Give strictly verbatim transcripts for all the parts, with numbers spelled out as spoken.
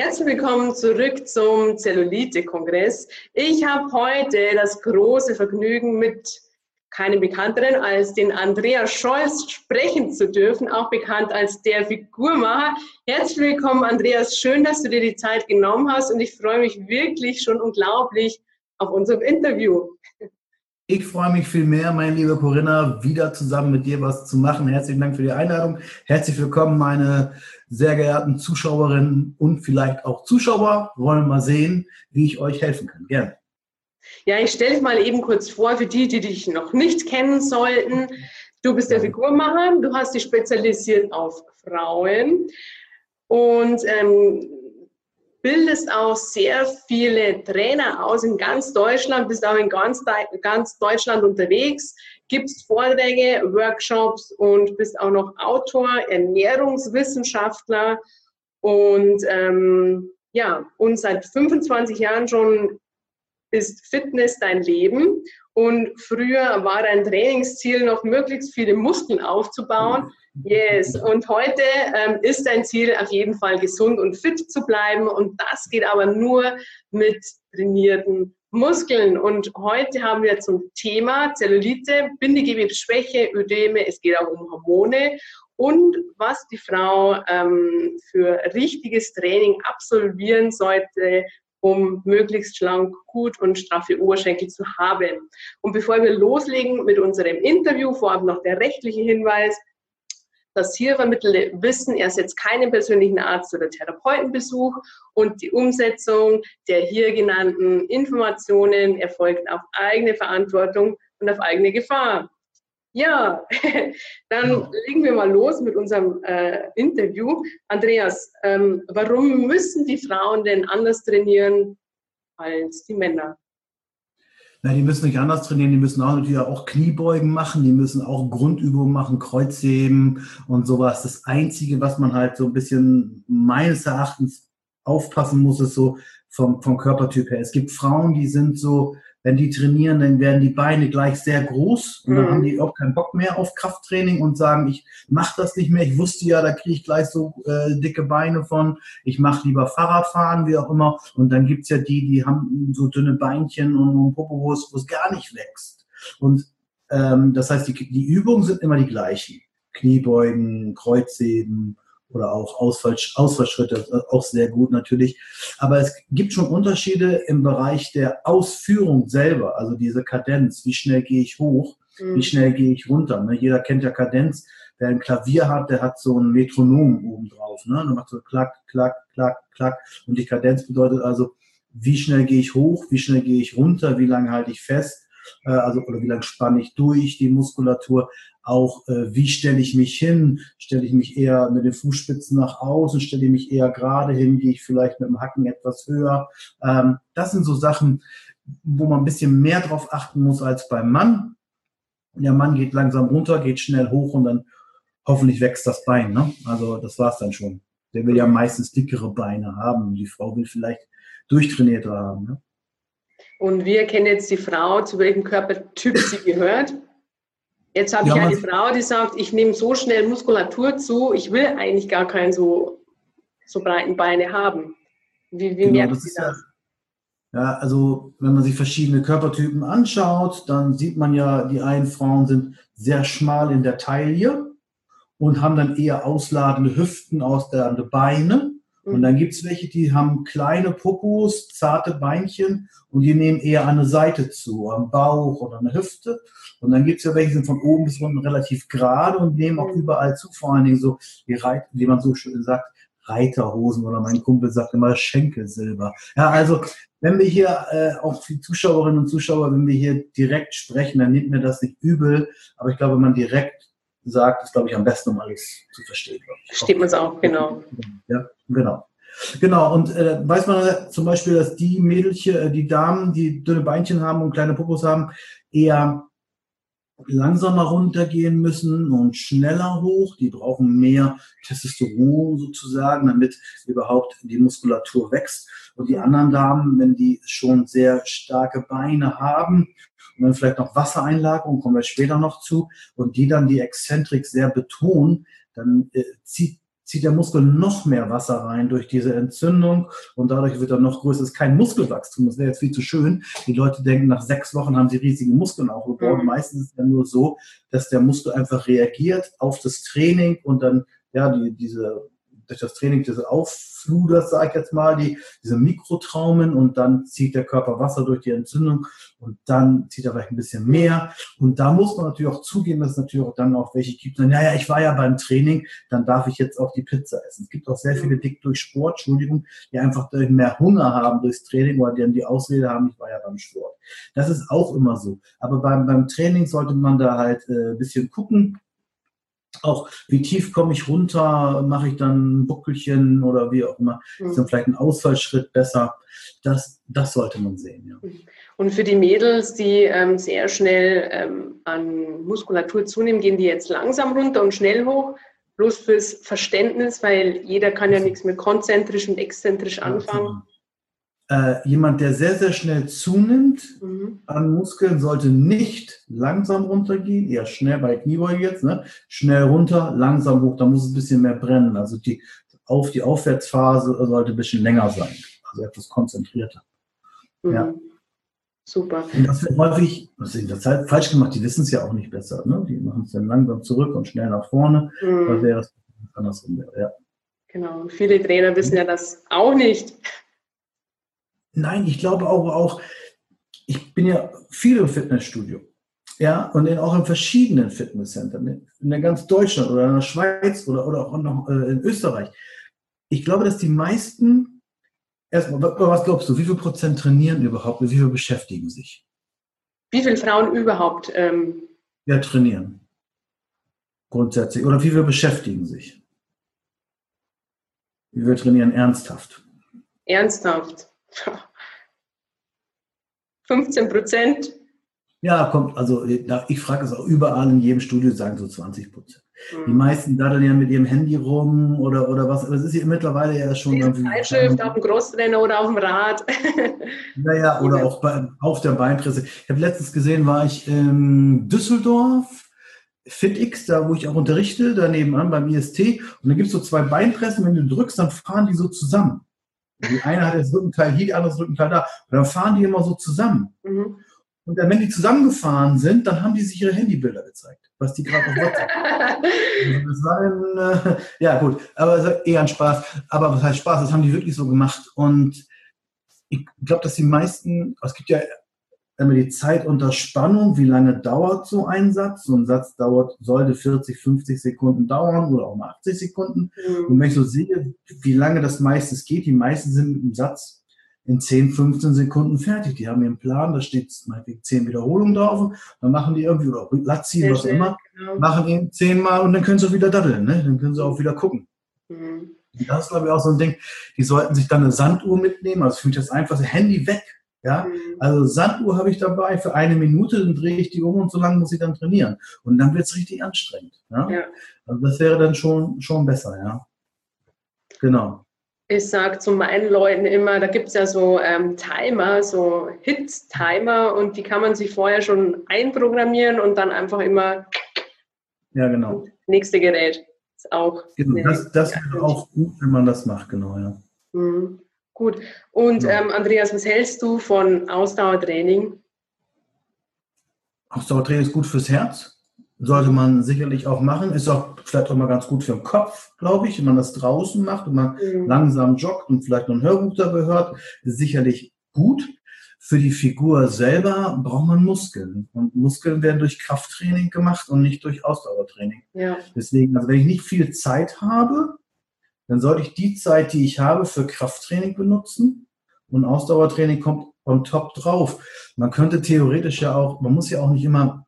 herzlich willkommen zurück zum Zellulite-Kongress. Ich habe heute das große Vergnügen, mit keinem Bekannteren als den Andreas Scholz sprechen zu dürfen, auch bekannt als der Figurmacher. Herzlich willkommen, Andreas. Schön, dass du dir die Zeit genommen hast und ich freue mich wirklich schon unglaublich auf unser Interview. Ich freue mich viel mehr, meine liebe Corinna, wieder zusammen mit dir was zu machen. Herzlichen Dank für die Einladung. Herzlich willkommen, meine sehr geehrten Zuschauerinnen und vielleicht auch Zuschauer. Wollen wir mal sehen, wie ich euch helfen kann. Gerne. Ja, ich stelle dich mal eben kurz vor für die, die dich noch nicht kennen sollten. Du bist der Figurmacher, du hast dich spezialisiert auf Frauen und ähm, bildest auch sehr viele Trainer aus in ganz Deutschland, bist auch in ganz, ganz Deutschland unterwegs, gibst Vorträge, Workshops und bist auch noch Autor, Ernährungswissenschaftler und ähm, ja, und seit fünfundzwanzig Jahren schon ist Fitness dein Leben und früher war dein Trainingsziel noch möglichst viele Muskeln aufzubauen. Yes, und heute ähm, ist dein Ziel auf jeden Fall gesund und fit zu bleiben und das geht aber nur mit trainierten Muskeln. Und heute haben wir zum Thema Zellulite, Bindegewebsschwäche, Ödeme, es geht auch um Hormone und was die Frau ähm, für richtiges Training absolvieren sollte, um möglichst schlank, gut und straffe Oberschenkel zu haben. Und bevor wir loslegen mit unserem Interview, vorab noch der rechtliche Hinweis. Das hier vermittelte Wissen ersetzt keinen persönlichen Arzt- oder Therapeutenbesuch und die Umsetzung der hier genannten Informationen erfolgt auf eigene Verantwortung und auf eigene Gefahr. Ja, dann legen wir mal los mit unserem äh, Interview. Andreas, ähm, warum müssen die Frauen denn anders trainieren als die Männer? Na, die müssen nicht anders trainieren, die müssen auch natürlich auch Kniebeugen machen, die müssen auch Grundübungen machen, Kreuzheben und sowas. Das Einzige, was man halt so ein bisschen meines Erachtens aufpassen muss, ist so vom, vom Körpertyp her. Es gibt Frauen, die sind so, wenn die trainieren, dann werden die Beine gleich sehr groß und dann mhm. haben die auch keinen Bock mehr auf Krafttraining und sagen, ich mache das nicht mehr. Ich wusste ja, da kriege ich gleich so äh, dicke Beine von. Ich mache lieber Fahrradfahren, wie auch immer. Und dann gibt's ja die, die haben so dünne Beinchen und, und Popobos, wo es gar nicht wächst. Und ähm, das heißt, die, die Übungen sind immer die gleichen. Kniebeugen, Kreuzheben oder auch Ausfallschritte, auch sehr gut natürlich. Aber es gibt schon Unterschiede im Bereich der Ausführung selber, also diese Kadenz, wie schnell gehe ich hoch, mhm. wie schnell gehe ich runter. Ne? Jeder kennt ja Kadenz, wer ein Klavier hat, der hat so ein Metronom obendrauf. Ne? Dann macht so klack, klack, klack, klack. Und die Kadenz bedeutet also, wie schnell gehe ich hoch, wie schnell gehe ich runter, wie lange halte ich fest, äh, also oder wie lange spanne ich durch die Muskulatur. Auch äh, wie stelle ich mich hin? Stelle ich mich eher mit den Fußspitzen nach außen? Stelle ich mich eher gerade hin? Gehe ich vielleicht mit dem Hacken etwas höher? Ähm, das sind so Sachen, wo man ein bisschen mehr drauf achten muss als beim Mann. Der Mann geht langsam runter, geht schnell hoch und dann hoffentlich wächst das Bein. Ne? Also das war's dann schon. Der will ja meistens dickere Beine haben. Die Frau will vielleicht durchtrainierter haben. Ne? Und wir kennen jetzt die Frau, zu welchem Körpertyp sie gehört. Jetzt habe ja, ich eine Frau, die sagt, ich nehme so schnell Muskulatur zu, ich will eigentlich gar keinen so, so breiten Beine haben. Wie, wie genau, merkt das sie das? Ja, ja, also wenn man sich verschiedene Körpertypen anschaut, dann sieht man ja, die einen Frauen sind sehr schmal in der Taille und haben dann eher ausladende Hüften, ausladende Beine. Mhm. Und dann gibt es welche, die haben kleine Popos, zarte Beinchen und die nehmen eher an der Seite zu, am Bauch oder an der Hüfte. Und dann gibt es ja welche, die sind von oben bis unten relativ gerade und nehmen auch überall zu, vor allen Dingen so, wie, Reit, wie man so schön sagt, Reiterhosen oder mein Kumpel sagt immer Schenkelsilber. Ja, also wenn wir hier, äh, auch die Zuschauerinnen und Zuschauer, wenn wir hier direkt sprechen, dann nimmt mir das nicht übel, aber ich glaube, wenn man direkt sagt, ist glaube ich am besten, um alles zu verstehen. Versteht man es auch, genau. Ja, genau. Genau, und äh, weiß man zum Beispiel, dass die Mädelchen, die Damen, die dünne Beinchen haben und kleine Popos haben, eher langsamer runtergehen müssen und schneller hoch. Die brauchen mehr Testosteron sozusagen, damit überhaupt die Muskulatur wächst. Und die anderen Damen, wenn die schon sehr starke Beine haben und dann vielleicht noch Wassereinlagerung, kommen wir später noch zu, und die dann die Exzentrik sehr betonen, dann äh, zieht zieht der Muskel noch mehr Wasser rein durch diese Entzündung und dadurch wird er noch größer. Es ist kein Muskelwachstum, das wäre jetzt viel zu schön. Die Leute denken, nach sechs Wochen haben sie riesige Muskeln aufgebaut. Mhm. Meistens ist es ja nur so, dass der Muskel einfach reagiert auf das Training und dann, ja, die, diese, durch das Training, diese Auffluders, sage ich jetzt mal, die, diese Mikrotraumen und dann zieht der Körper Wasser durch die Entzündung und dann zieht er vielleicht ein bisschen mehr. Und da muss man natürlich auch zugeben, dass es natürlich auch dann auch welche gibt, dann, naja, ich war ja beim Training, dann darf ich jetzt auch die Pizza essen. Es gibt auch sehr viele dick durch Sport, Entschuldigung, die einfach mehr Hunger haben durchs Training oder die dann die Ausrede haben, ich war ja beim Sport. Das ist auch immer so. Aber beim, beim Training sollte man da halt äh, ein bisschen gucken, auch wie tief komme ich runter, mache ich dann ein Buckelchen oder wie auch immer, mhm. ist dann vielleicht ein Ausfallschritt besser, das, das sollte man sehen. Ja. Und für die Mädels, die ähm, sehr schnell ähm, an Muskulatur zunehmen, gehen die jetzt langsam runter und schnell hoch, bloß fürs Verständnis, weil jeder kann ja nichts mehr konzentrisch und exzentrisch anfangen. Äh, jemand, der sehr, sehr schnell zunimmt mhm. an Muskeln, sollte nicht langsam runtergehen, eher schnell bei Kniebeuge jetzt, ne? Schnell runter, langsam hoch, da muss es ein bisschen mehr brennen. Also die, auf die Aufwärtsphase sollte ein bisschen länger sein, also etwas konzentrierter. Mhm. Ja. Super. Und das wird häufig, das ist in der Zeit falsch gemacht, die wissen es ja auch nicht besser, ne? Die machen es dann langsam zurück und schnell nach vorne, mhm. weil wäre es andersrum wäre, ja. Genau, und viele Trainer wissen ja das auch nicht. Nein, ich glaube auch, auch, ich bin ja viel im Fitnessstudio, ja, und in, auch in verschiedenen Fitnesscentern, in der ganz Deutschland oder in der Schweiz oder, oder auch noch äh, in Österreich. Ich glaube, dass die meisten, erstmal, was glaubst du, wie viel Prozent trainieren überhaupt, wie viel beschäftigen sich? Wie viele Frauen überhaupt? Ähm ja, trainieren. Grundsätzlich. Oder wie viel beschäftigen sich? Wie viel trainieren ernsthaft? Ernsthaft. fünfzehn Prozent? Ja, kommt, also ich frage es auch überall in jedem Studio, sagen so zwanzig Prozent. Mhm. Die meisten daddeln ja mit ihrem Handy rum oder, oder was, aber es ist ja mittlerweile ja schon irgendwie. Zeitschrift auf dem Großtrainer oder auf dem Rad. Naja, oder auch bei, auf der Beinpresse. Ich habe letztens gesehen, war ich in Düsseldorf, FitX, da wo ich auch unterrichte, daneben an beim I S T, und dann gibt es so zwei Beinpressen, wenn du drückst, dann fahren die so zusammen. Die eine hat das Rückenteil hier, die andere das Rückenteil da. Und dann fahren die immer so zusammen. Mhm. Und dann, wenn die zusammengefahren sind, dann haben die sich ihre Handybilder gezeigt, was die gerade auf WhatsApp haben. Das war ein, äh, ja, gut, aber es war eher ein Spaß. Aber was heißt Spaß? Das haben die wirklich so gemacht. Und ich glaube, dass die meisten, es gibt ja immer die Zeit unter Spannung, wie lange dauert so ein Satz? So ein Satz dauert, sollte vierzig, fünfzig Sekunden dauern oder auch mal achtzig Sekunden. Mhm. Und wenn ich so sehe, wie lange das meistens geht, die meisten sind mit dem Satz in zehn, fünfzehn Sekunden fertig. Die haben ihren Plan, da steht meinetwegen zehn Wiederholungen drauf, dann machen die irgendwie, oder Latzi, was immer, genau. Machen ihn zehnmal und dann können sie auch wieder daddeln, ne? Dann können sie auch wieder gucken. Mhm. Und das ist, glaube ich, auch so ein Ding, die sollten sich dann eine Sanduhr mitnehmen, also finde ich das einfach, Handy weg. Ja, also Sanduhr habe ich dabei für eine Minute, dann drehe ich die um und so lange muss ich dann trainieren. Und dann wird es richtig anstrengend. Ja? Ja. Also das wäre dann schon, schon besser, ja. Genau. Ich sage zu meinen Leuten immer, da gibt es ja so ähm, Timer, so Hit-Timer und die kann man sich vorher schon einprogrammieren und dann einfach immer ja, genau. Nächste Gerät. Ist auch genau, das das ja, wäre auch gut, wenn man das macht, genau, ja. Mhm. Gut. Und ähm, Andreas, was hältst du von Ausdauertraining? Ausdauertraining ist gut fürs Herz. Sollte man sicherlich auch machen. Ist auch vielleicht auch mal ganz gut für den Kopf, glaube ich, wenn man das draußen macht und man mhm. langsam joggt und vielleicht noch ein Hörbuch dabei hört. Ist sicherlich gut. Für die Figur selber braucht man Muskeln. Und Muskeln werden durch Krafttraining gemacht und nicht durch Ausdauertraining. Ja. Deswegen, also wenn ich nicht viel Zeit habe, dann sollte ich die Zeit, die ich habe, für Krafttraining benutzen und Ausdauertraining kommt on top drauf. Man könnte theoretisch ja auch, man muss ja auch nicht immer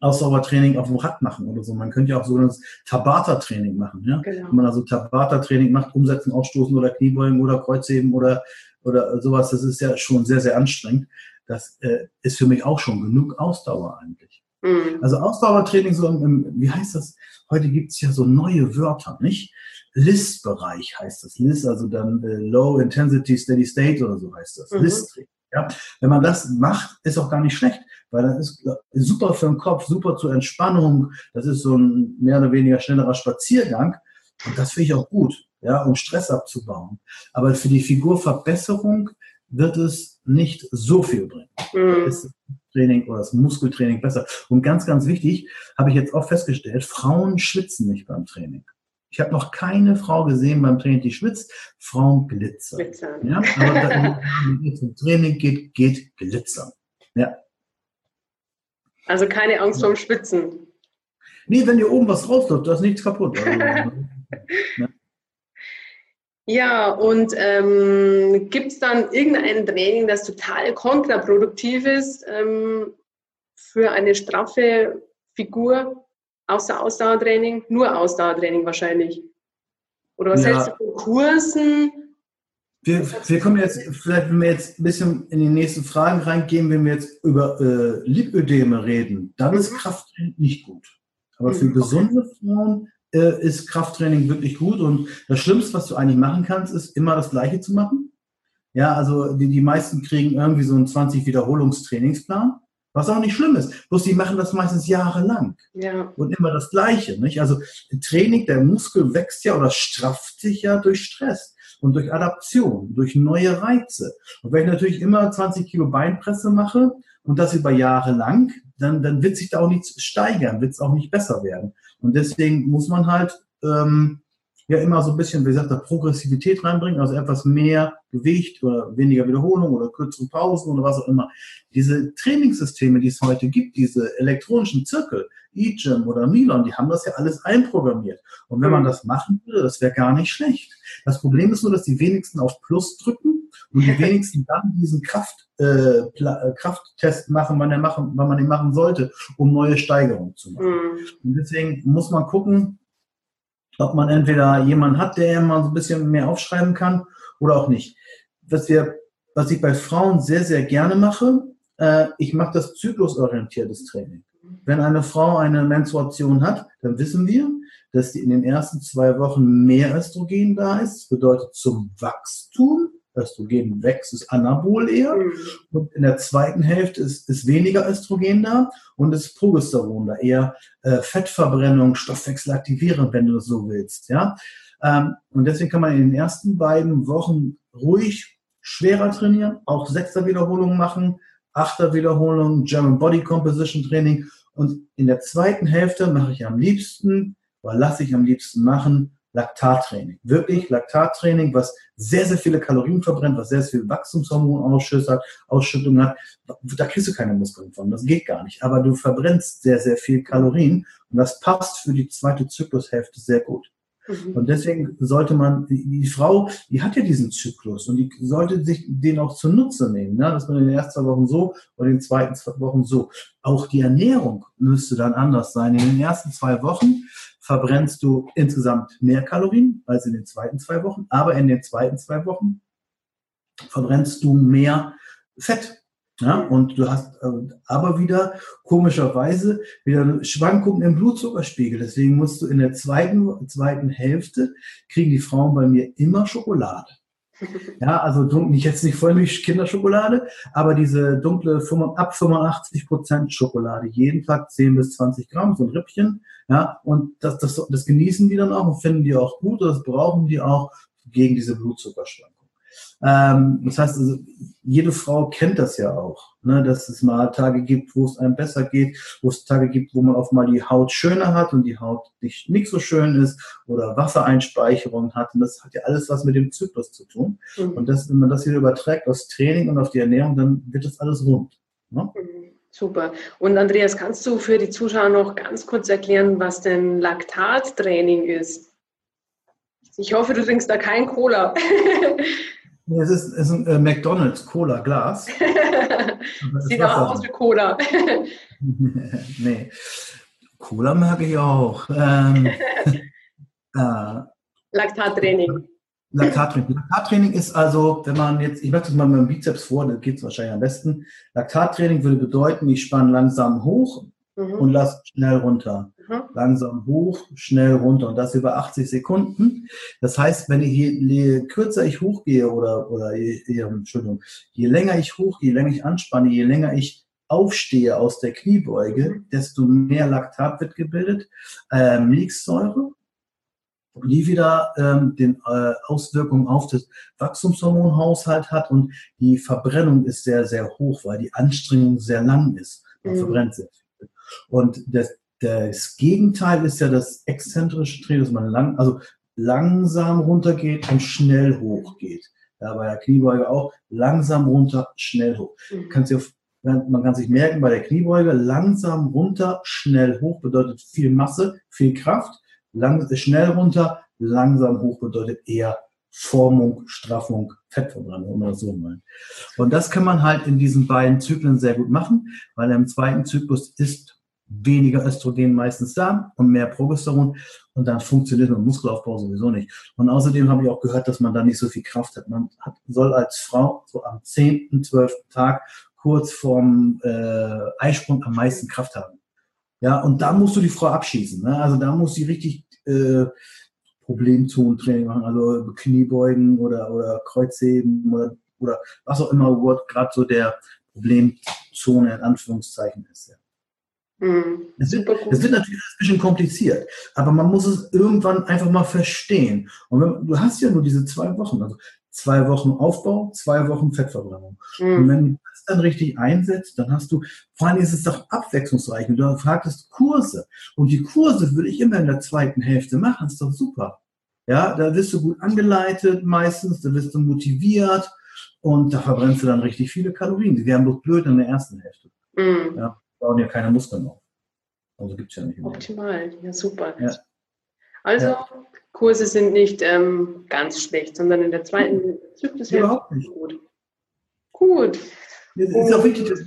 Ausdauertraining auf dem Rad machen oder so. Man könnte ja auch so ein Tabata-Training machen. Ja? Genau. Wenn man also Tabata-Training macht, umsetzen, ausstoßen oder Kniebeugen oder Kreuzheben oder, oder sowas, das ist ja schon sehr, sehr anstrengend. Das äh, ist für mich auch schon genug Ausdauer eigentlich. Mhm. Also Ausdauertraining, so im, im, wie heißt das? Heute gibt es ja so neue Wörter, nicht? L I S S-Bereich heißt das. L I S S, also dann äh, Low Intensity Steady State oder so heißt das. Mhm. L I S S-Training. Ja? Wenn man das macht, ist auch gar nicht schlecht, weil das ist super für den Kopf, super zur Entspannung. Das ist so ein mehr oder weniger schnellerer Spaziergang. Und das finde ich auch gut, ja, um Stress abzubauen. Aber für die Figurverbesserung wird es nicht so viel bringen. Mhm. Das Training oder das Muskeltraining besser. Und ganz, ganz wichtig, habe ich jetzt auch festgestellt, Frauen schwitzen nicht beim Training. Ich habe noch keine Frau gesehen beim Training, die schwitzt. Frauen glitzern. glitzern. Ja? Aber wenn es zum Training geht, geht glitzern. Ja. Also keine Angst vorm Schwitzen. Nee, wenn hier oben was rausläuft, da ist nichts kaputt. Also, ja. Ja, und ähm, gibt es dann irgendein Training, das total kontraproduktiv ist ähm, für eine straffe Figur, außer Ausdauertraining? Nur Ausdauertraining wahrscheinlich. Oder was ja. hältst du von Kursen? Wir, wir kommen jetzt, vielleicht wenn wir jetzt ein bisschen in die nächsten Fragen reingehen, wenn wir jetzt über äh, Lipödeme reden, dann mhm. ist Krafttraining nicht gut. Aber mhm. für gesunde Frauen äh, ist Krafttraining wirklich gut. Und das Schlimmste, was du eigentlich machen kannst, ist immer das Gleiche zu machen. Ja, also die, die meisten kriegen irgendwie so einen zwanzig-Wiederholungs-Trainingsplan, was auch nicht schlimm ist. Bloß die machen das meistens jahrelang. Ja. Und immer das Gleiche. Nicht? Also Training, der Muskel wächst ja oder strafft sich ja durch Stress und durch Adaption, durch neue Reize. Und wenn ich natürlich immer zwanzig Kilo Beinpresse mache und das über Jahre lang, dann, dann wird sich da auch nichts steigern, wird es auch nicht besser werden. Und deswegen muss man halt ähm, ja immer so ein bisschen, wie gesagt, da Progressivität reinbringen, also etwas mehr Gewicht oder weniger Wiederholung oder kürzere Pausen oder was auch immer. Diese Trainingssysteme, die es heute gibt, diese elektronischen Zirkel, E-Gym oder Milan, die haben das ja alles einprogrammiert. Und wenn man das machen würde, das wäre gar nicht schlecht. Das Problem ist nur, dass die wenigsten auf Plus drücken und die wenigsten dann diesen Kraft, äh, Krafttest machen, wann, der machen, wann man den machen sollte, um neue Steigerungen zu machen. Mhm. Und deswegen muss man gucken, ob man entweder jemanden hat, der mal so ein bisschen mehr aufschreiben kann oder auch nicht. Was wir, was ich bei Frauen sehr, sehr gerne mache, äh, ich mache das zyklusorientiertes Training. Wenn eine Frau eine Menstruation hat, dann wissen wir, dass die in den ersten zwei Wochen mehr Östrogen da ist. Das bedeutet zum Wachstum. Östrogen wächst, ist Anabol eher. Und in der zweiten Hälfte ist, ist weniger Östrogen da und ist Progesteron da, eher äh, Fettverbrennung, Stoffwechsel aktivieren, wenn du so willst. Ja? Ähm, und deswegen kann man in den ersten beiden Wochen ruhig schwerer trainieren, auch sechster Wiederholung machen, achter Wiederholung, German Body Composition Training. Und in der zweiten Hälfte mache ich am liebsten, oder lasse ich am liebsten machen, Laktattraining. Wirklich Laktattraining, was sehr, sehr viele Kalorien verbrennt, was sehr, sehr viel Wachstumshormonausschüsse hat, Ausschüttung hat. Da kriegst du keine Muskeln von, das geht gar nicht. Aber du verbrennst sehr, sehr viel Kalorien und das passt für die zweite Zyklushälfte sehr gut. Mhm. Und deswegen sollte man, die, die Frau, die hat ja diesen Zyklus und die sollte sich den auch zunutze nehmen, ne? Dass man in den ersten zwei Wochen so oder in den zweiten zwei Wochen so. Auch die Ernährung müsste dann anders sein. In den ersten zwei Wochen verbrennst du insgesamt mehr Kalorien als in den zweiten zwei Wochen, aber in den zweiten zwei Wochen verbrennst du mehr Fett. Ja? Und du hast äh, aber wieder komischerweise wieder Schwankungen im Blutzuckerspiegel. Deswegen musst du in der zweiten, zweiten Hälfte, kriegen die Frauen bei mir immer Schokolade. Ja, also dunkel, jetzt nicht voll Milch Kinderschokolade, aber diese dunkle ab fünfundachtzig Prozent Schokolade, jeden Tag zehn bis zwanzig Gramm, so ein Rippchen, ja, und das, das, das genießen die dann auch und finden die auch gut, das brauchen die auch gegen diese Blutzuckerschwankung. Ähm, das heißt, also, jede Frau kennt das ja auch, ne, dass es mal Tage gibt, wo es einem besser geht, wo es Tage gibt, wo man auch mal die Haut schöner hat und die Haut nicht, nicht so schön ist oder Wassereinspeicherung hat. Und das hat ja alles was mit dem Zyklus zu tun. Mhm. Und das, wenn man das hier überträgt aufs Training und auf die Ernährung, dann wird das alles rund. Ne? Mhm. Super. Und Andreas, kannst du für die Zuschauer noch ganz kurz erklären, was denn Laktattraining ist? Ich hoffe, du trinkst da kein Cola. Es ist, ist ein äh, McDonald's Cola-Glas. Sieht auch aus wie Cola. Nee. Cola mag ich auch. Ähm, äh, Laktattraining. Laktattraining. Laktattraining ist also, wenn man jetzt, ich mache das mal mit dem Bizeps vor, da geht es wahrscheinlich am besten. Laktattraining würde bedeuten, ich spanne langsam hoch mhm. und lasse schnell runter. Mhm. Langsam hoch, schnell runter und das über achtzig Sekunden. Das heißt, wenn ich je, je kürzer ich hochgehe oder, oder je, je, Entschuldigung, je länger ich hochgehe, je länger ich anspanne, je länger ich aufstehe aus der Kniebeuge, desto mehr Laktat wird gebildet, ähm, Milchsäure. nie wieder ähm, den äh, Auswirkungen auf das Wachstumshormonhaushalt hat und die Verbrennung ist sehr, sehr hoch, weil die Anstrengung sehr lang ist. Man mhm. verbrennt sehr viel. Und das, das Gegenteil ist ja das exzentrische Training, dass man lang, also langsam runtergeht und schnell hochgeht. Ja, bei der Kniebeuge auch langsam runter, schnell hoch. Mhm. Kannst dir, man kann sich merken, bei der Kniebeuge langsam runter, schnell hoch bedeutet viel Masse, viel Kraft. Lang, schnell runter, langsam hoch bedeutet eher Formung, Straffung, Fettverbrennung oder so. Und das kann man halt in diesen beiden Zyklen sehr gut machen, weil im zweiten Zyklus ist weniger Östrogen meistens da und mehr Progesteron und dann funktioniert der Muskelaufbau sowieso nicht. Und außerdem habe ich auch gehört, dass man da nicht so viel Kraft hat. Man hat, soll als Frau so am zehnten, zwölften Tag kurz vorm äh, Eisprung am meisten Kraft haben. Ja, und da musst du die Frau abschießen. Ne? Also da muss sie richtig äh, Problemzonentraining machen, also Kniebeugen oder, oder Kreuzheben oder, oder was auch immer, wo gerade so der Problemzone in Anführungszeichen ist. Ja. Mhm. Es, wird, es wird natürlich ein bisschen kompliziert, aber man muss es irgendwann einfach mal verstehen. Und wenn, du hast ja nur diese zwei Wochen, also zwei Wochen Aufbau, zwei Wochen Fettverbrennung. Mhm. Und wenn du das dann richtig einsetzt, dann hast du, vor allem ist es doch abwechslungsreich. Und du fragtest Kurse. Und die Kurse würde ich immer in der zweiten Hälfte machen, das ist doch super. Ja, da wirst du gut angeleitet meistens, da wirst du motiviert und da verbrennst du dann richtig viele Kalorien. Die werden bloß blöd in der ersten Hälfte. Mhm. Ja. Bauen ja keine Muskeln auf. Also gibt es ja nicht. Immer. Optimal, ja super. Ja. Also ja. Kurse sind nicht ähm, ganz schlecht, sondern in der zweiten Zyklus überhaupt nicht gut. Gut. Es ist auch wichtig, dass,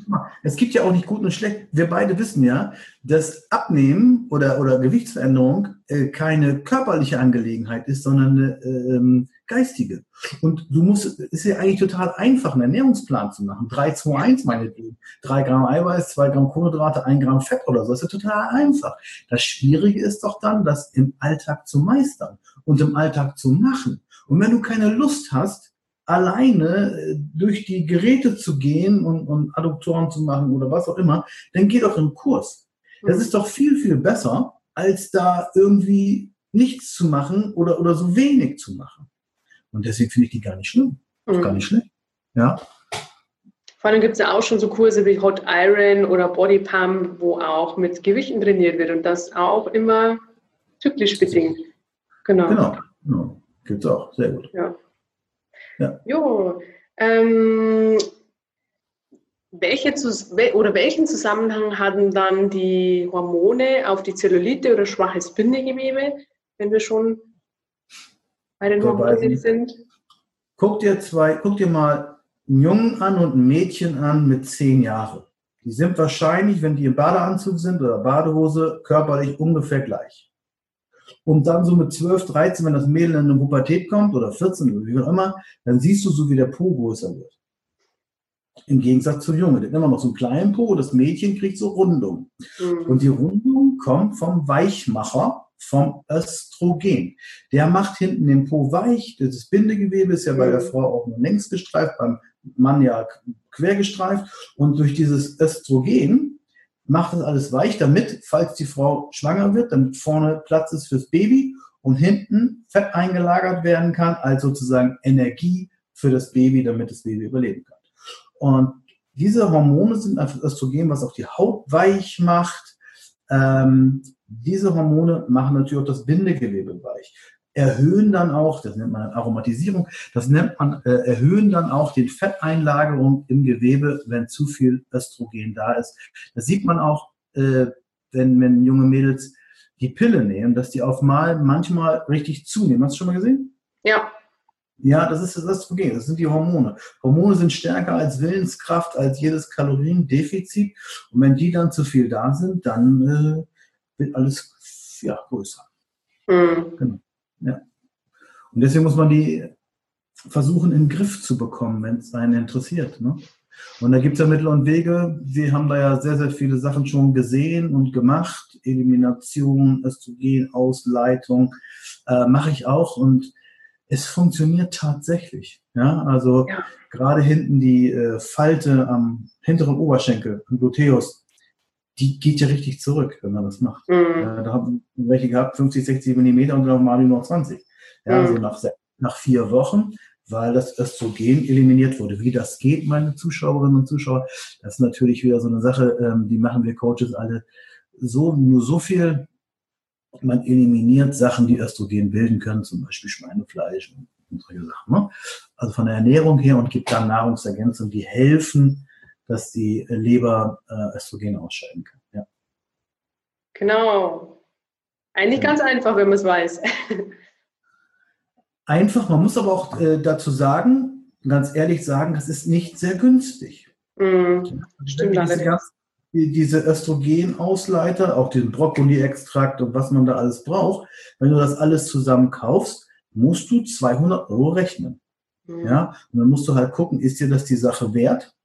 es gibt ja auch nicht gut und schlecht. Wir beide wissen ja, dass Abnehmen oder, oder Gewichtsveränderung äh, keine körperliche Angelegenheit ist, sondern eine ähm, geistige. Und du musst, es ist ja eigentlich total einfach, einen Ernährungsplan zu machen. drei, zwei, eins meinetwegen. drei Gramm Eiweiß, zwei Gramm Kohlenhydrate, ein Gramm Fett oder so. Das ist ja total einfach. Das Schwierige ist doch dann, das im Alltag zu meistern und im Alltag zu machen. Und wenn du keine Lust hast, alleine durch die Geräte zu gehen und, und Adduktoren zu machen oder was auch immer, dann geh doch in den Kurs. Das ist doch viel, viel besser, als da irgendwie nichts zu machen oder, oder so wenig zu machen. Und deswegen finde ich die gar nicht schlimm. Mhm. Gar nicht schlecht. Ja. Vor allem gibt es ja auch schon so Kurse wie Hot Iron oder Body Pump, wo auch mit Gewichten trainiert wird und das auch immer zyklisch bedingt. Genau. Genau. Genau. Gibt es auch. Sehr gut. Ja. Ja. Jo, ähm, welche Zus- oder welchen Zusammenhang hatten dann die Hormone auf die Zellulite oder schwaches Bindegewebe, wenn wir schon bei den Hormonen sind? Guck dir, zwei, guck dir mal einen Jungen an und ein Mädchen an mit zehn Jahren. Die sind wahrscheinlich, wenn die im Badeanzug sind oder Badehose, körperlich ungefähr gleich. Und dann so mit zwölf, dreizehn, wenn das Mädel in eine Pubertät kommt, oder vierzehn, oder wie auch immer, dann siehst du so, wie der Po größer wird. Im Gegensatz zum Jungen. Der hat immer noch so einen kleinen Po, das Mädchen kriegt so Rundung. Mhm. Und die Rundung kommt vom Weichmacher, vom Östrogen. Der macht hinten den Po weich, das Bindegewebe ist ja mhm. bei der Frau auch nur längs gestreift, beim Mann ja quer gestreift. Und durch dieses Östrogen macht das alles weich, damit, falls die Frau schwanger wird, damit vorne Platz ist fürs Baby und hinten Fett eingelagert werden kann, als sozusagen Energie für das Baby, damit das Baby überleben kann. Und diese Hormone sind einfach Östrogen, was auch die Haut weich macht. Ähm, diese Hormone machen natürlich auch das Bindegewebe weich, erhöhen dann auch, das nennt man Aromatisierung, das nennt man, äh, erhöhen dann auch den Fetteinlagerung im Gewebe, wenn zu viel Östrogen da ist. Das sieht man auch, äh, wenn, wenn junge Mädels die Pille nehmen, dass die auf mal manchmal richtig zunehmen. Hast du schon mal gesehen? Ja. Ja, das ist das Östrogen, das sind die Hormone. Hormone sind stärker als Willenskraft, als jedes Kaloriendefizit. Und wenn die dann zu viel da sind, dann äh, wird alles ja, größer. Mhm. Genau. Ja. Und deswegen muss man die versuchen, in den Griff zu bekommen, wenn es einen interessiert. Ne? Und da gibt es ja Mittel und Wege. Wir haben da ja sehr, sehr viele Sachen schon gesehen und gemacht. Elimination, Östrogen, Ausleitung äh, mache ich auch. Und es funktioniert tatsächlich. Ja? Also ja. Gerade hinten die äh, Falte am hinteren Oberschenkel, am Gluteus, die geht ja richtig zurück, wenn man das macht. Mhm. Äh, da haben welche gehabt, fünfzig, sechzig Millimeter und dann mal nur zwanzig. Ja, mhm. Also nach, nach vier Wochen, weil das Östrogen eliminiert wurde. Wie das geht, meine Zuschauerinnen und Zuschauer, das ist natürlich wieder so eine Sache, ähm, die machen wir Coaches alle so, nur so viel. Man eliminiert Sachen, die Östrogen bilden können, zum Beispiel Schweinefleisch und solche Sachen. Ne? Also von der Ernährung her, und gibt dann Nahrungsergänzungen, die helfen, dass die Leber äh, Östrogen ausscheiden kann. Ja. Genau. Eigentlich ja. Ganz einfach, wenn man es weiß. Einfach, man muss aber auch äh, dazu sagen, ganz ehrlich sagen, das ist nicht sehr günstig. Mhm. Stimmt allerdings. Diese Östrogenausleiter, auch den Brokkoli-Extrakt und was man da alles braucht, wenn du das alles zusammen kaufst, musst du zweihundert Euro rechnen. Mhm. Ja? Und dann musst du halt gucken, ist dir das die Sache wert?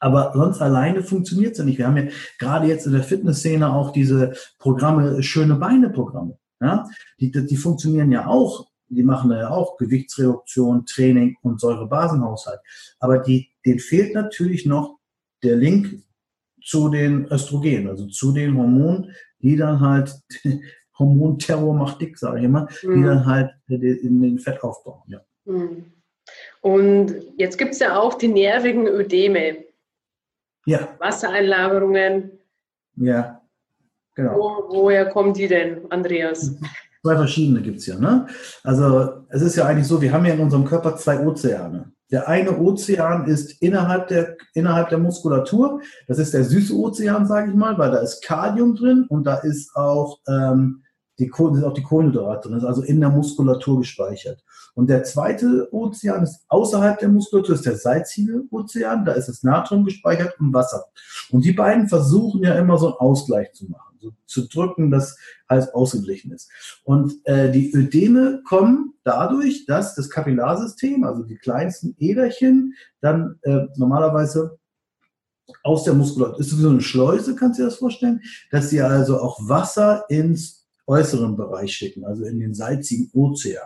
Aber sonst alleine funktioniert es ja nicht. Wir haben ja gerade jetzt in der Fitnessszene auch diese Programme, schöne Beine-Programme. Ja? Die, die funktionieren ja auch. Die machen da ja auch Gewichtsreduktion, Training und Säurebasenhaushalt. Aber die, denen fehlt natürlich noch der Link zu den Östrogenen, also zu den Hormonen, die dann halt, Hormonterror macht dick, sage ich immer, mhm. die dann halt in den Fett aufbauen. Ja. Und jetzt gibt es ja auch die nervigen Ödeme. Ja. Wassereinlagerungen. Ja, genau. Wo, woher kommen die denn, Andreas? Zwei verschiedene gibt es ja, ne? Also es ist ja eigentlich so, wir haben ja in unserem Körper zwei Ozeane. Der eine Ozean ist innerhalb der, innerhalb der Muskulatur. Das ist der süße Ozean, sage ich mal, weil da ist Kalium drin und da ist auch, ähm, die, ist auch die Kohlenhydrate drin, ist also in der Muskulatur gespeichert. Und der zweite Ozean ist außerhalb der Muskulatur, ist der salzige Ozean, da ist das Natrium gespeichert und Wasser. Und die beiden versuchen ja immer so einen Ausgleich zu machen, so zu drücken, dass alles ausgeglichen ist. Und äh, die Ödeme kommen dadurch, dass das Kapillarsystem, also die kleinsten Äderchen, dann äh, normalerweise aus der Muskulatur, ist so eine Schleuse, kannst du dir das vorstellen, dass sie also auch Wasser ins äußeren Bereich schicken, also in den salzigen Ozean.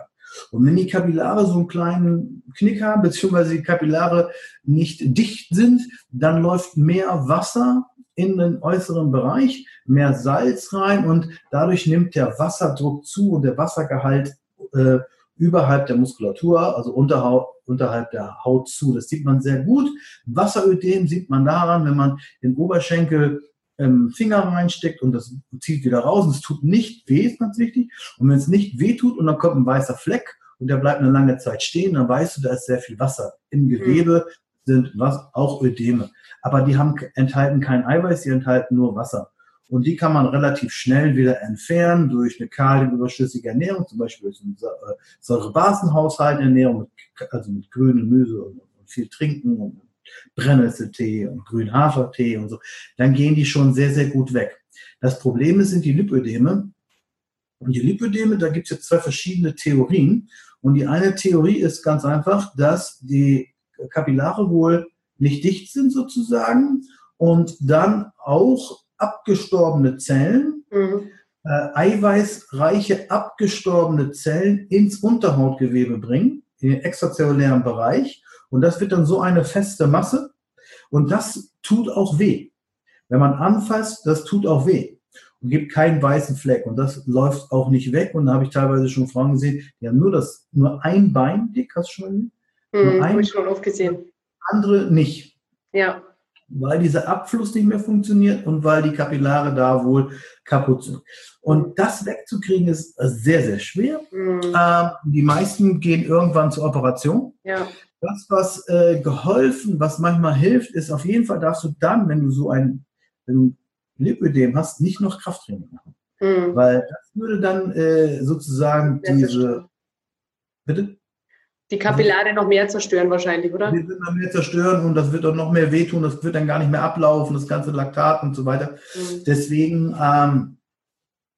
Und wenn die Kapillare so einen kleinen Knick haben, beziehungsweise die Kapillare nicht dicht sind, dann läuft mehr Wasser in den äußeren Bereich, mehr Salz rein und dadurch nimmt der Wasserdruck zu und der Wassergehalt äh, überhalb der Muskulatur, also unterhalb, unterhalb der Haut zu. Das sieht man sehr gut. Wasserödem sieht man daran, wenn man den Oberschenkel Finger reinsteckt und das zieht wieder raus und es tut nicht weh, ist ganz wichtig. Und wenn es nicht weh tut und dann kommt ein weißer Fleck und der bleibt eine lange Zeit stehen, dann weißt du, da ist sehr viel Wasser. Im Gewebe sind was, auch Ödeme. Aber die haben, enthalten kein Eiweiß, die enthalten nur Wasser. Und die kann man relativ schnell wieder entfernen durch eine kaliumüberschüssige Ernährung, zum Beispiel durch einen Säurebasenhaushalt, Ernährung, also mit grünen Gemüse und viel trinken und Brennnesseltee und Grünhafertee und so, dann gehen die schon sehr, sehr gut weg. Das Problem ist, sind die Lipödeme. Und die Lipödeme, da gibt es jetzt zwei verschiedene Theorien. Und die eine Theorie ist ganz einfach, dass die Kapillare wohl nicht dicht sind sozusagen und dann auch abgestorbene Zellen, mhm. äh, eiweißreiche abgestorbene Zellen ins Unterhautgewebe bringen, in den extrazellulären Bereich. Und das wird dann so eine feste Masse und das tut auch weh. Wenn man anfasst, das tut auch weh und gibt keinen weißen Fleck und das läuft auch nicht weg. Und da habe ich teilweise schon Frauen gesehen, die haben nur das, nur ein Bein dick, hast du schon gesehen? Mhm, habe ich schon oft gesehen. Andere nicht. Ja. Weil dieser Abfluss nicht mehr funktioniert und weil die Kapillare da wohl kaputt sind. Und das wegzukriegen ist sehr, sehr schwer. Mhm. Ähm, die meisten gehen irgendwann zur Operation. Ja. Das, was äh, geholfen, was manchmal hilft, ist auf jeden Fall, darfst du dann, wenn du so ein, wenn du ein Lipödem hast, nicht noch Krafttraining machen. Mhm. Weil das würde dann äh, sozusagen diese... Zerstören. Bitte? Die Kapillare noch mehr zerstören wahrscheinlich, oder? Die wird noch mehr zerstören und das wird dann noch mehr wehtun, das wird dann gar nicht mehr ablaufen, das ganze Laktat und so weiter. Mhm. Deswegen, ähm,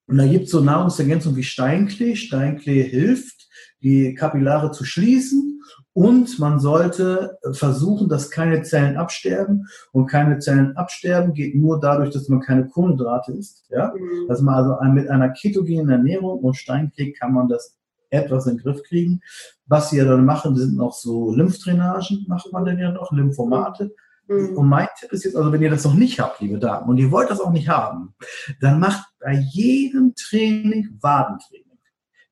und da gibt es so Nahrungsergänzungen wie Steinklee. Steinklee hilft, die Kapillare zu schließen. Und man sollte versuchen, dass keine Zellen absterben. Und keine Zellen absterben geht nur dadurch, dass man keine Kohlenhydrate isst. Ja? Mhm. Dass man also mit einer ketogenen Ernährung und Steinklee kann man das etwas in den Griff kriegen. Was sie ja dann machen, sind noch so Lymphdrainagen, macht man denn ja noch, Lymphomate. Mhm. Und mein Tipp ist jetzt, also wenn ihr das noch nicht habt, liebe Damen, und ihr wollt das auch nicht haben, dann macht bei jedem Training Wadentraining.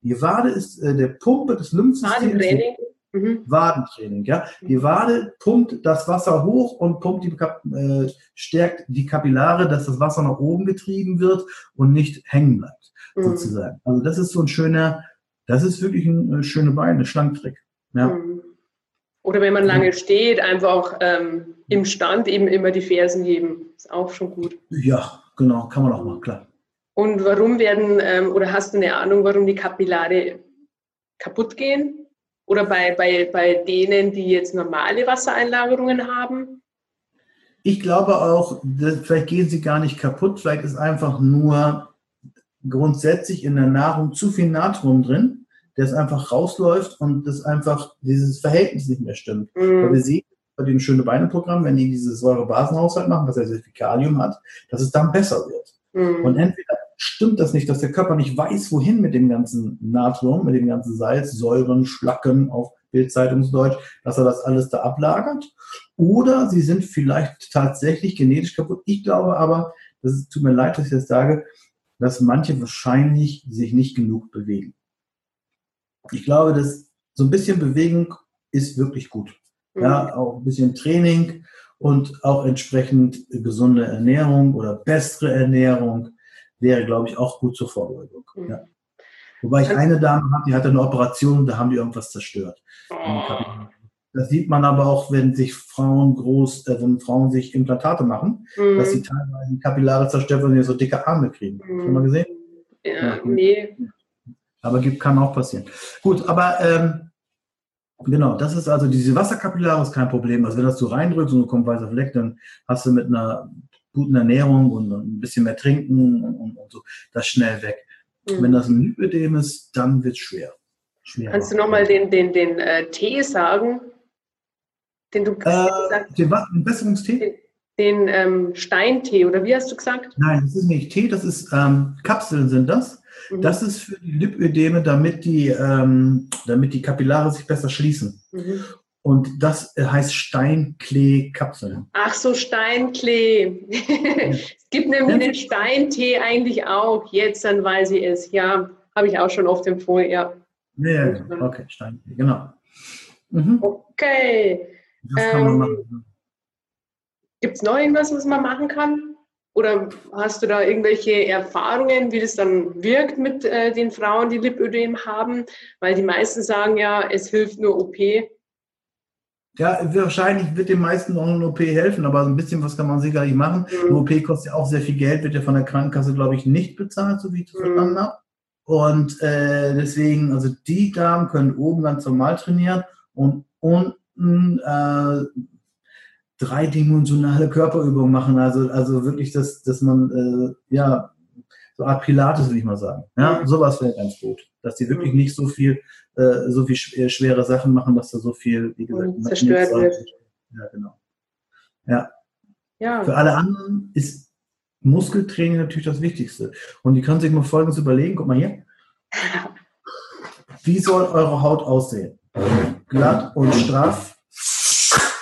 Die Wade ist äh, der Pumpe des Lymphsystems. Wadentraining. Mhm. Wadentraining, ja. Die Wade pumpt das Wasser hoch und pumpt die, äh, stärkt die Kapillare, dass das Wasser nach oben getrieben wird und nicht hängen bleibt, mhm. sozusagen. Also das ist so ein schöner, das ist wirklich ein äh, schöner Bein, ein Schlangtrick. Ja. Mhm. Oder wenn man lange steht, einfach auch ähm, im Stand eben immer die Fersen heben. Ist auch schon gut. Ja, genau, kann man auch machen, klar. Und warum werden, ähm, oder hast du eine Ahnung, warum die Kapillare kaputt gehen? Oder bei, bei, bei denen, die jetzt normale Wassereinlagerungen haben? Ich glaube auch, dass, vielleicht gehen sie gar nicht kaputt, vielleicht ist einfach nur grundsätzlich in der Nahrung zu viel Natrium drin, das einfach rausläuft und das einfach dieses Verhältnis nicht mehr stimmt. Mhm. Weil wir sehen bei dem Schöne-Beine-Programm, wenn die dieses Säure-Basen-Haushalt machen, was ja sehr viel Kalium hat, dass es dann besser wird. Mhm. Und entweder stimmt das nicht, dass der Körper nicht weiß, wohin mit dem ganzen Natrium, mit dem ganzen Salz, Säuren, Schlacken auf Bildzeitungsdeutsch, dass er das alles da ablagert. Oder sie sind vielleicht tatsächlich genetisch kaputt. Ich glaube aber, das ist, tut mir leid, dass ich das sage, dass manche wahrscheinlich sich nicht genug bewegen. Ich glaube, dass so ein bisschen Bewegung ist wirklich gut. Mhm. Ja, auch ein bisschen Training und auch entsprechend gesunde Ernährung oder bessere Ernährung wäre, glaube ich, auch gut zur Vorbeugung. Mhm. Ja. Wobei ich eine Dame habe, die hatte eine Operation, da haben die irgendwas zerstört. Oh. Das sieht man aber auch, wenn sich Frauen groß, äh, wenn Frauen sich Implantate machen, mhm. dass sie teilweise Kapillare zerstört, wenn sie so dicke Arme kriegen. Mhm. Schon mal gesehen? Ja, ja, nee. Aber kann auch passieren. Gut, aber ähm, genau, das ist also, diese Wasserkapillare ist kein Problem. Also wenn das du reindrückst und du kommst weißer Fleck, dann hast du mit einer guten Ernährung und ein bisschen mehr Trinken und, und, und so, das schnell weg. Mhm. Wenn das ein Lipödem ist, dann wird es schwer. schwer. Kannst du nochmal den, den, den äh, Tee sagen? Den du äh, gesagt, den, den Besserungstee? Den, den ähm, Steintee, oder wie hast du gesagt? Nein, das ist nicht Tee, das ist ähm, Kapseln sind das. Mhm. Das ist für die Lipödeme, damit die, ähm, damit die Kapillare sich besser schließen. Mhm. Und das heißt Steinklee-Kapseln. Ach so, Steinklee. Es gibt nämlich den Steintee eigentlich auch. Jetzt, dann weiß ich es. Ja, habe ich auch schon oft empfohlen, ja. Ja, ja, okay, Steinklee, genau. Mhm. Okay. Das kann man machen. Gibt es noch irgendwas, was man machen kann? Oder hast du da irgendwelche Erfahrungen, wie das dann wirkt mit äh, den Frauen, die Lipödem haben? Weil die meisten sagen ja, es hilft nur O P. Ja, wahrscheinlich wird den meisten noch ein O P helfen, aber ein bisschen was kann man sicherlich machen. Mhm. Ein O P kostet ja auch sehr viel Geld, wird ja von der Krankenkasse, glaube ich, nicht bezahlt, so wie ich das mhm. verstanden habe. Und äh, deswegen, also die Damen können oben ganz normal trainieren und unten äh, drei dimensionale Körperübungen machen, also also wirklich, dass dass man äh, ja so Art Pilates, würde ich mal sagen, ja, sowas wäre ganz gut, dass die wirklich nicht so viel äh, so viel schwere Sachen machen, dass da so viel, wie gesagt, zerstört wird. Ja, genau. Ja. Ja. Für alle anderen ist Muskeltraining natürlich das Wichtigste und die können sich mal Folgendes überlegen. Guck mal hier. Wie soll eure Haut aussehen? Glatt und straff?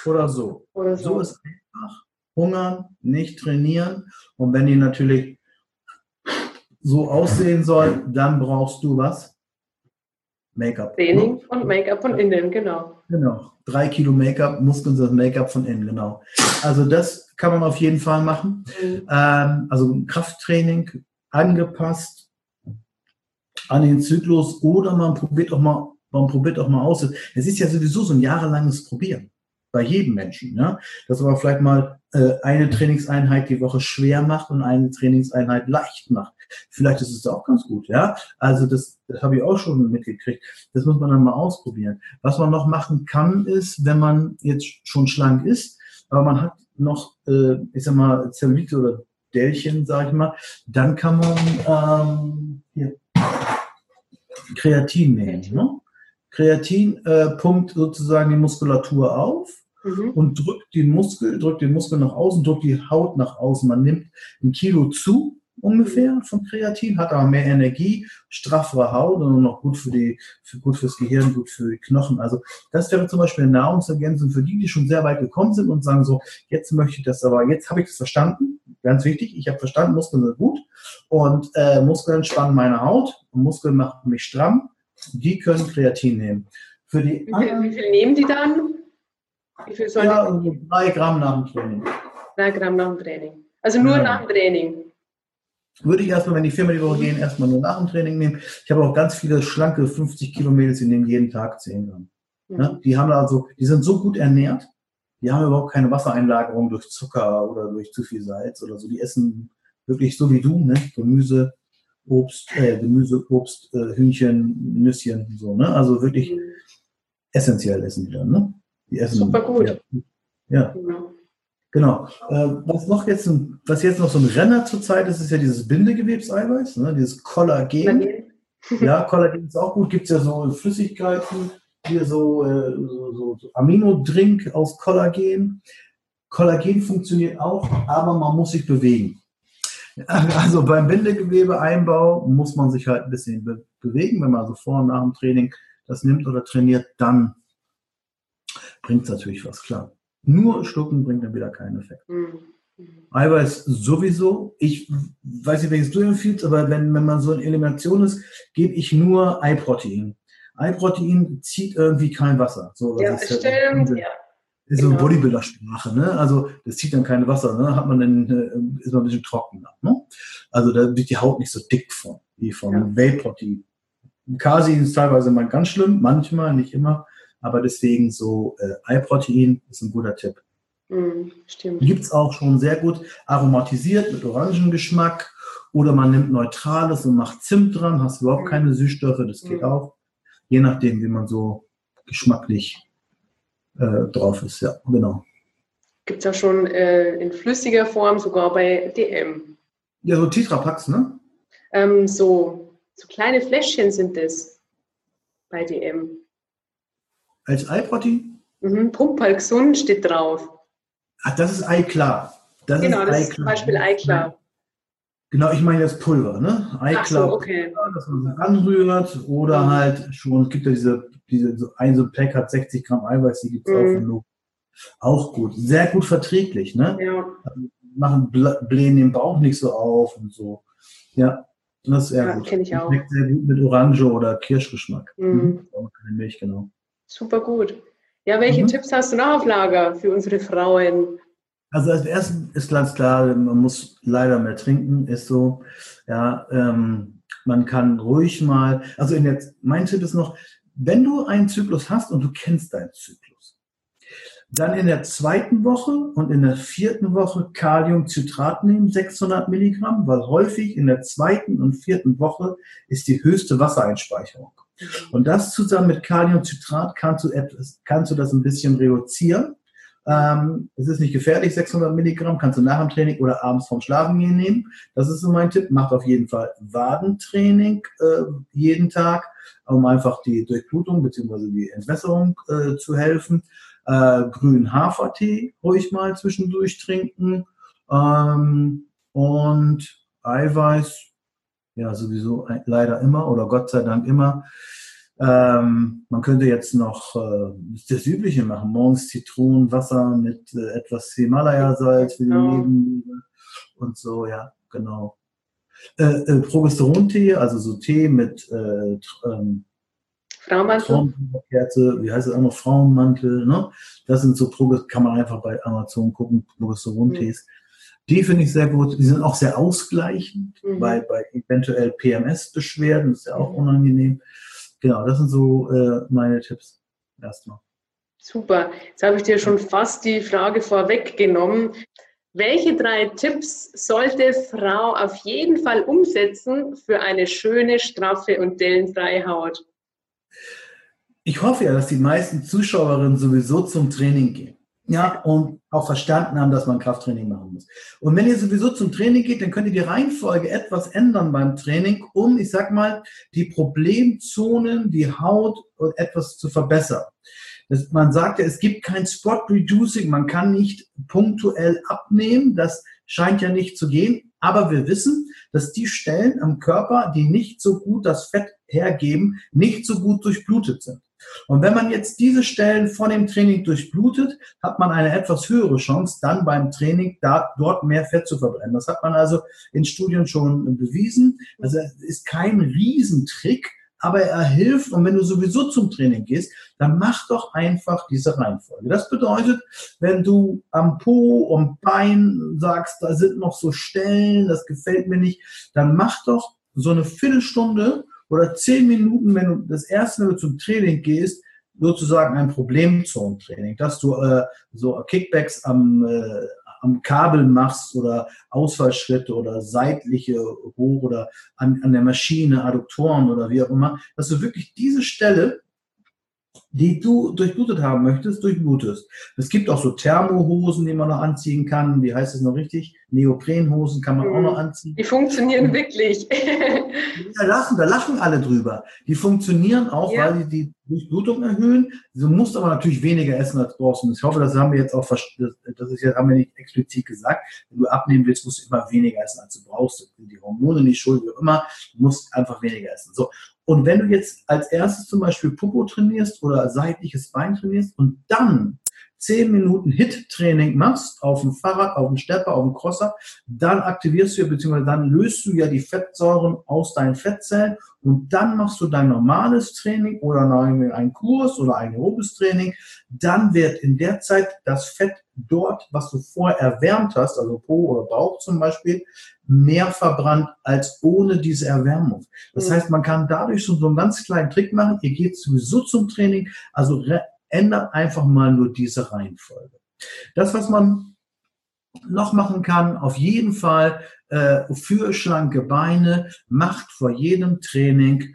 Oder so. Oder so. So ist einfach hungern, nicht trainieren. Und wenn die natürlich so aussehen soll, dann brauchst du was? Make-up. Training und Make-up von innen, genau. Genau. Drei Kilo Make-up, Muskeln das Make-up von innen, genau. Also das kann man auf jeden Fall machen. Mhm. Ähm, also Krafttraining angepasst an den Zyklus oder man probiert auch mal, man probiert auch mal aus. Es ist ja sowieso so ein jahrelanges Probieren. Bei jedem Menschen, ne? Dass man vielleicht mal äh, eine Trainingseinheit die Woche schwer macht und eine Trainingseinheit leicht macht. Vielleicht ist es auch ganz gut, ja. Also das, das habe ich auch schon mitgekriegt. Das muss man dann mal ausprobieren. Was man noch machen kann, ist, wenn man jetzt schon schlank ist, aber man hat noch, äh, ich sag mal, Zellulite oder Dellchen, sag ich mal, dann kann man ähm, hier Kreatin nehmen, ne? Kreatin äh, pumpt sozusagen die Muskulatur auf mhm. und drückt den Muskel, drückt den Muskel nach außen, drückt die Haut nach außen. Man nimmt ein Kilo zu ungefähr vom Kreatin, hat aber mehr Energie, straffere Haut und noch gut für die, für, gut fürs Gehirn, gut für die Knochen. Also das wäre zum Beispiel eine Nahrungsergänzung für die, die schon sehr weit gekommen sind und sagen so, jetzt möchte ich das aber, jetzt habe ich das verstanden, ganz wichtig, ich habe verstanden, Muskeln sind gut und äh, Muskeln spannen meine Haut und Muskeln machen mich stramm, die können Kreatin nehmen. Für die wie, viel, wie viel nehmen die dann? Wie viel sollen ja, die nehmen? Drei Gramm nach dem Training. Drei Gramm nach dem Training. Also nur ja. nach dem Training. Würde ich erstmal, wenn die Firma die Woche gehen, erstmal nur nach dem Training nehmen. Ich habe auch ganz viele schlanke fünfzig Kilo Mädels, die nehmen jeden Tag zehn Gramm. Ja. Ne? Die haben also, die sind so gut ernährt, die haben überhaupt keine Wassereinlagerung durch Zucker oder durch zu viel Salz oder so. Die essen wirklich so wie du, ne? Gemüse, Obst, äh, Gemüse, Obst, äh, Hühnchen, Nüsschen, so, ne? Also wirklich mhm. essentiell essen die dann, ne? Die essen super gut. Ja. Genau. Genau. Was noch jetzt, was jetzt noch so ein Renner zurzeit ist, ist ja dieses Bindegewebseiweiß, ne? Dieses Kollagen. Ja, Kollagen ist auch gut. Gibt es ja so Flüssigkeiten, hier so, äh, so, so Aminodrink aus Kollagen. Kollagen funktioniert auch, aber man muss sich bewegen. Also beim Bindegewebeeinbau muss man sich halt ein bisschen be- bewegen, wenn man so vor und nach dem Training das nimmt oder trainiert, dann bringt es natürlich was, klar. Nur Schlucken bringt dann wieder keinen Effekt. Mhm. Eiweiß sowieso. Ich weiß nicht, welches du empfiehlst, aber wenn, wenn man so in Elimination ist, gebe ich nur Eiprotein. Eiprotein zieht irgendwie kein Wasser. So, ja, das ist stimmt. Halt, ja. Ist genau. so Bodybuilder-Sprache, ne? Also das zieht dann kein Wasser, ne? Hat man dann, ist man ein bisschen trockener, ne? Also da wird die Haut nicht so dick von, wie von ja. Whey-Protein. Kasein ist teilweise mal ganz schlimm, manchmal, nicht immer. Aber deswegen so äh, Eiprotein ist ein guter Tipp. Mm, stimmt. Gibt es auch schon sehr gut aromatisiert mit Orangengeschmack. Oder man nimmt Neutrales und macht Zimt dran. Hast überhaupt mm. keine Süßstoffe, das mm. geht auch. Je nachdem, wie man so geschmacklich äh, drauf ist. Ja, genau. Gibt es ja schon äh, in flüssiger Form, sogar bei D M. Ja, so Titrapax, ne? Ähm, so, so kleine Fläschchen sind das bei D M. Als Eiprotein? Mhm, Pumpal-Gesund steht drauf. Ach, das ist Eiklar. Das genau, ist das Eiklar. Ist zum Beispiel Eiklar. Genau, ich meine das Pulver, ne? Eiklar, so, okay. Pulver, dass man es anrührt oder mhm. halt schon, es gibt ja diese, diese so ein, so ein Pack hat sechzig Gramm Eiweiß, die gibt es mhm. auch. Auch gut, sehr gut verträglich, ne? Ja. Machen, blähen den Bauch nicht so auf und so. Ja, das ist sehr ja, gut. Kenne ich auch. Schmeckt sehr gut mit Orange oder Kirschgeschmack. Mhm. Mhm. Auch keine Milch, genau. Super gut. Ja, welche mhm. Tipps hast du noch auf Lager für unsere Frauen? Also als erstes ist ganz klar, man muss leider mehr trinken, ist so. Ja, ähm, man kann ruhig mal, also in der, mein Tipp ist noch, wenn du einen Zyklus hast und du kennst deinen Zyklus, dann in der zweiten Woche und in der vierten Woche Kaliumzitrat nehmen, sechshundert Milligramm, weil häufig in der zweiten und vierten Woche ist die höchste Wassereinspeicherung. Und das zusammen mit Kaliumzitrat kannst du etwas, kannst du das ein bisschen reduzieren. Ähm, es ist nicht gefährlich, sechshundert Milligramm kannst du nach dem Training oder abends vorm Schlafengehen nehmen. Das ist so mein Tipp. Macht auf jeden Fall Wadentraining äh, jeden Tag, um einfach die Durchblutung bzw. die Entwässerung äh, zu helfen. Äh, grünen Hafertee ruhig mal zwischendurch trinken ähm, und Eiweiß. Ja, sowieso leider immer oder Gott sei Dank immer. Ähm, man könnte jetzt noch äh, das Übliche machen. Morgens Zitronenwasser mit äh, etwas Himalaya-Salz für die Nebenniere und so, ja, genau. Äh, äh, Progesteron-Tee, also so Tee mit äh, ähm, Frauenmantel. Wie heißt das auch noch? Frauenmantel, ne? Das sind so Progesteron, kann man einfach bei Amazon gucken, Progesteron-Tees. Mhm. Die finde ich sehr gut. Die sind auch sehr ausgleichend mhm. bei, bei eventuell P M S-Beschwerden. Das ist ja auch mhm. unangenehm. Genau, das sind so äh, meine Tipps erstmal. Super. Jetzt habe ich dir schon fast die Frage vorweggenommen. Welche drei Tipps sollte Frau auf jeden Fall umsetzen für eine schöne, straffe und dellenfreie Haut? Ich hoffe ja, dass die meisten Zuschauerinnen sowieso zum Training gehen. Ja, und auch verstanden haben, dass man Krafttraining machen muss. Und wenn ihr sowieso zum Training geht, dann könnt ihr die Reihenfolge etwas ändern beim Training, um, ich sag mal, die Problemzonen, die Haut etwas zu verbessern. Das, man sagt ja, es gibt kein Spot Reducing, man kann nicht punktuell abnehmen, das scheint ja nicht zu gehen. Aber wir wissen, dass die Stellen am Körper, die nicht so gut das Fett hergeben, nicht so gut durchblutet sind. Und wenn man jetzt diese Stellen vor dem Training durchblutet, hat man eine etwas höhere Chance, dann beim Training da, dort mehr Fett zu verbrennen. Das hat man also in Studien schon bewiesen. Also es ist kein Riesentrick, aber er hilft. Und wenn du sowieso zum Training gehst, dann mach doch einfach diese Reihenfolge. Das bedeutet, wenn du am Po, am Bein sagst, da sind noch so Stellen, das gefällt mir nicht, dann mach doch so eine Viertelstunde oder zehn Minuten, wenn du das erste Mal zum Training gehst, sozusagen ein Problemzonentraining, dass du äh, so Kickbacks am, äh, am Kabel machst oder Ausfallschritte oder seitliche hoch oder an, an der Maschine, Adduktoren oder wie auch immer, dass du wirklich diese Stelle, die du durchblutet haben möchtest, durchblutest. Es gibt auch so Thermohosen, die man noch anziehen kann. Wie heißt es noch richtig? Neoprenhosen kann man mhm. auch noch anziehen. Die funktionieren und wirklich. Da lachen, da lachen alle drüber. Die funktionieren auch, ja, weil sie die Durchblutung erhöhen. Du musst aber natürlich weniger essen als draußen. Ich hoffe, das haben wir jetzt auch, das ist jetzt, haben wir nicht explizit gesagt. Wenn du abnehmen willst, musst du immer weniger essen, als du brauchst. Die Hormone nicht schuld, wie immer. Du musst einfach weniger essen. So. Und wenn du jetzt als erstes zum Beispiel Popo trainierst oder seitliches Bein trainierst und dann zehn Minuten Hit-Training machst auf dem Fahrrad, auf dem Stepper, auf dem Crosser, dann aktivierst du ja, beziehungsweise dann löst du ja die Fettsäuren aus deinen Fettzellen und dann machst du dein normales Training oder einen Kurs oder ein aerobes Training. Dann wird in der Zeit das Fett dort, was du vorher erwärmt hast, also Po oder Bauch zum Beispiel, mehr verbrannt als ohne diese Erwärmung. Das heißt, man kann dadurch schon so einen ganz kleinen Trick machen. Ihr geht sowieso zum Training, also ändert einfach mal nur diese Reihenfolge. Das, was man noch machen kann, auf jeden Fall äh, für schlanke Beine, macht vor jedem Training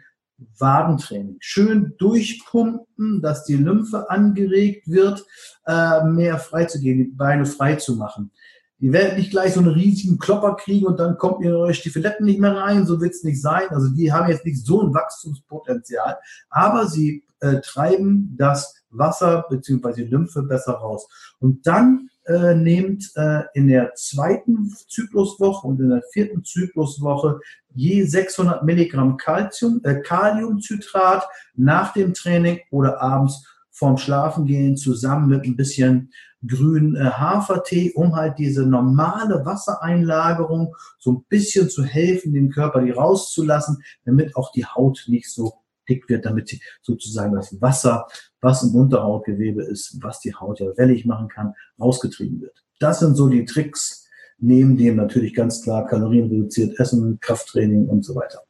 Wadentraining. Schön durchpumpen, dass die Lymphe angeregt wird, äh, mehr freizugeben, die Beine frei zu machen. Ihr werdet nicht gleich so einen riesigen Klopper kriegen und dann kommt ihr in eure Stiefeletten nicht mehr rein, so wird's nicht sein. Also die haben jetzt nicht so ein Wachstumspotenzial, aber sie äh, treiben das Wasser bzw. Lymphe besser raus. Und dann äh, nehmt äh, in der zweiten Zykluswoche und in der vierten Zykluswoche je sechshundert Milligramm Calcium, äh, Kaliumzitrat nach dem Training oder abends vorm Schlafengehen zusammen mit ein bisschen grünen äh, Hafertee, um halt diese normale Wassereinlagerung so ein bisschen zu helfen, dem Körper die rauszulassen, damit auch die Haut nicht so dick wird, damit sozusagen das Wasser, was im Unterhautgewebe ist, was die Haut ja wellig machen kann, rausgetrieben wird. Das sind so die Tricks, neben dem natürlich ganz klar Kalorien reduziert Essen, Krafttraining und so weiter.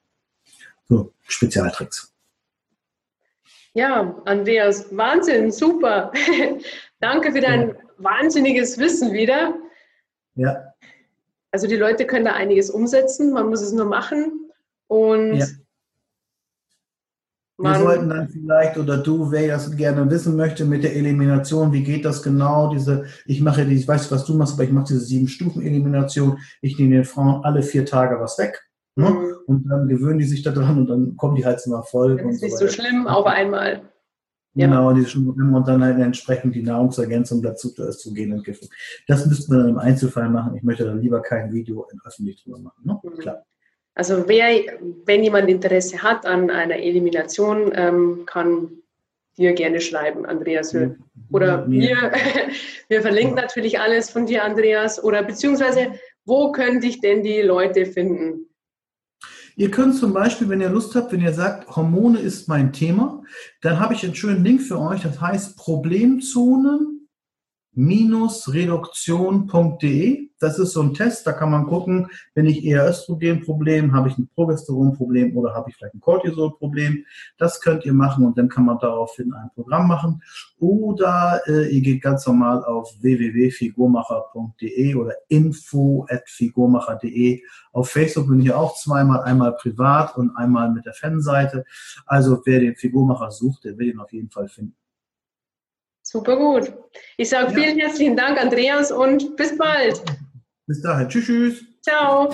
So, Spezialtricks. Ja, Andreas, Wahnsinn, super. Danke für dein ja. wahnsinniges Wissen wieder. Ja. Also die Leute können da einiges umsetzen, man muss es nur machen und ja. Wir sollten dann vielleicht, oder du, wer das gerne wissen möchte, mit der Elimination, wie geht das genau, diese, ich mache die, ich weiß, was du machst, aber ich mache diese Sieben-Stufen-Elimination, ich nehme den Frauen alle vier Tage was weg, ne? Mhm. Und dann gewöhnen die sich daran und dann kommen die halt zum Erfolg. Das ist nicht so schlimm auf einmal. Genau, ja. die Schlimm und dann halt entsprechend die Nahrungsergänzung dazu zur Östrogenentgiftung. Das müssten wir dann im Einzelfall machen, ich möchte dann lieber kein Video öffentlich drüber machen, ne? Mhm. Klar. Also wer, wenn jemand Interesse hat an einer Elimination, ähm, kann dir gerne schreiben, Andreas Höhl. Oder wir, wir verlinken natürlich alles von dir, Andreas. Oder beziehungsweise, wo können dich denn die Leute finden? Ihr könnt zum Beispiel, wenn ihr Lust habt, wenn ihr sagt, Hormone ist mein Thema, dann habe ich einen schönen Link für euch. Das heißt Problemzonen Reduktion punkt de. Das ist so ein Test, da kann man gucken, bin ich eher Östrogenproblem, habe ich ein Progesteronproblem oder habe ich vielleicht ein Cortisolproblem. Das könnt ihr machen und dann kann man daraufhin ein Programm machen. Oder äh, ihr geht ganz normal auf w w w punkt figurmacher punkt de oder info at figurmacher punkt de. Auf Facebook bin ich auch zweimal, einmal privat und einmal mit der Fanseite. Also wer den Figurmacher sucht, der will ihn auf jeden Fall finden. Super gut. Ich sage ja. vielen herzlichen Dank, Andreas, und bis bald. Bis dahin. Tschüss, tschüss. Ciao.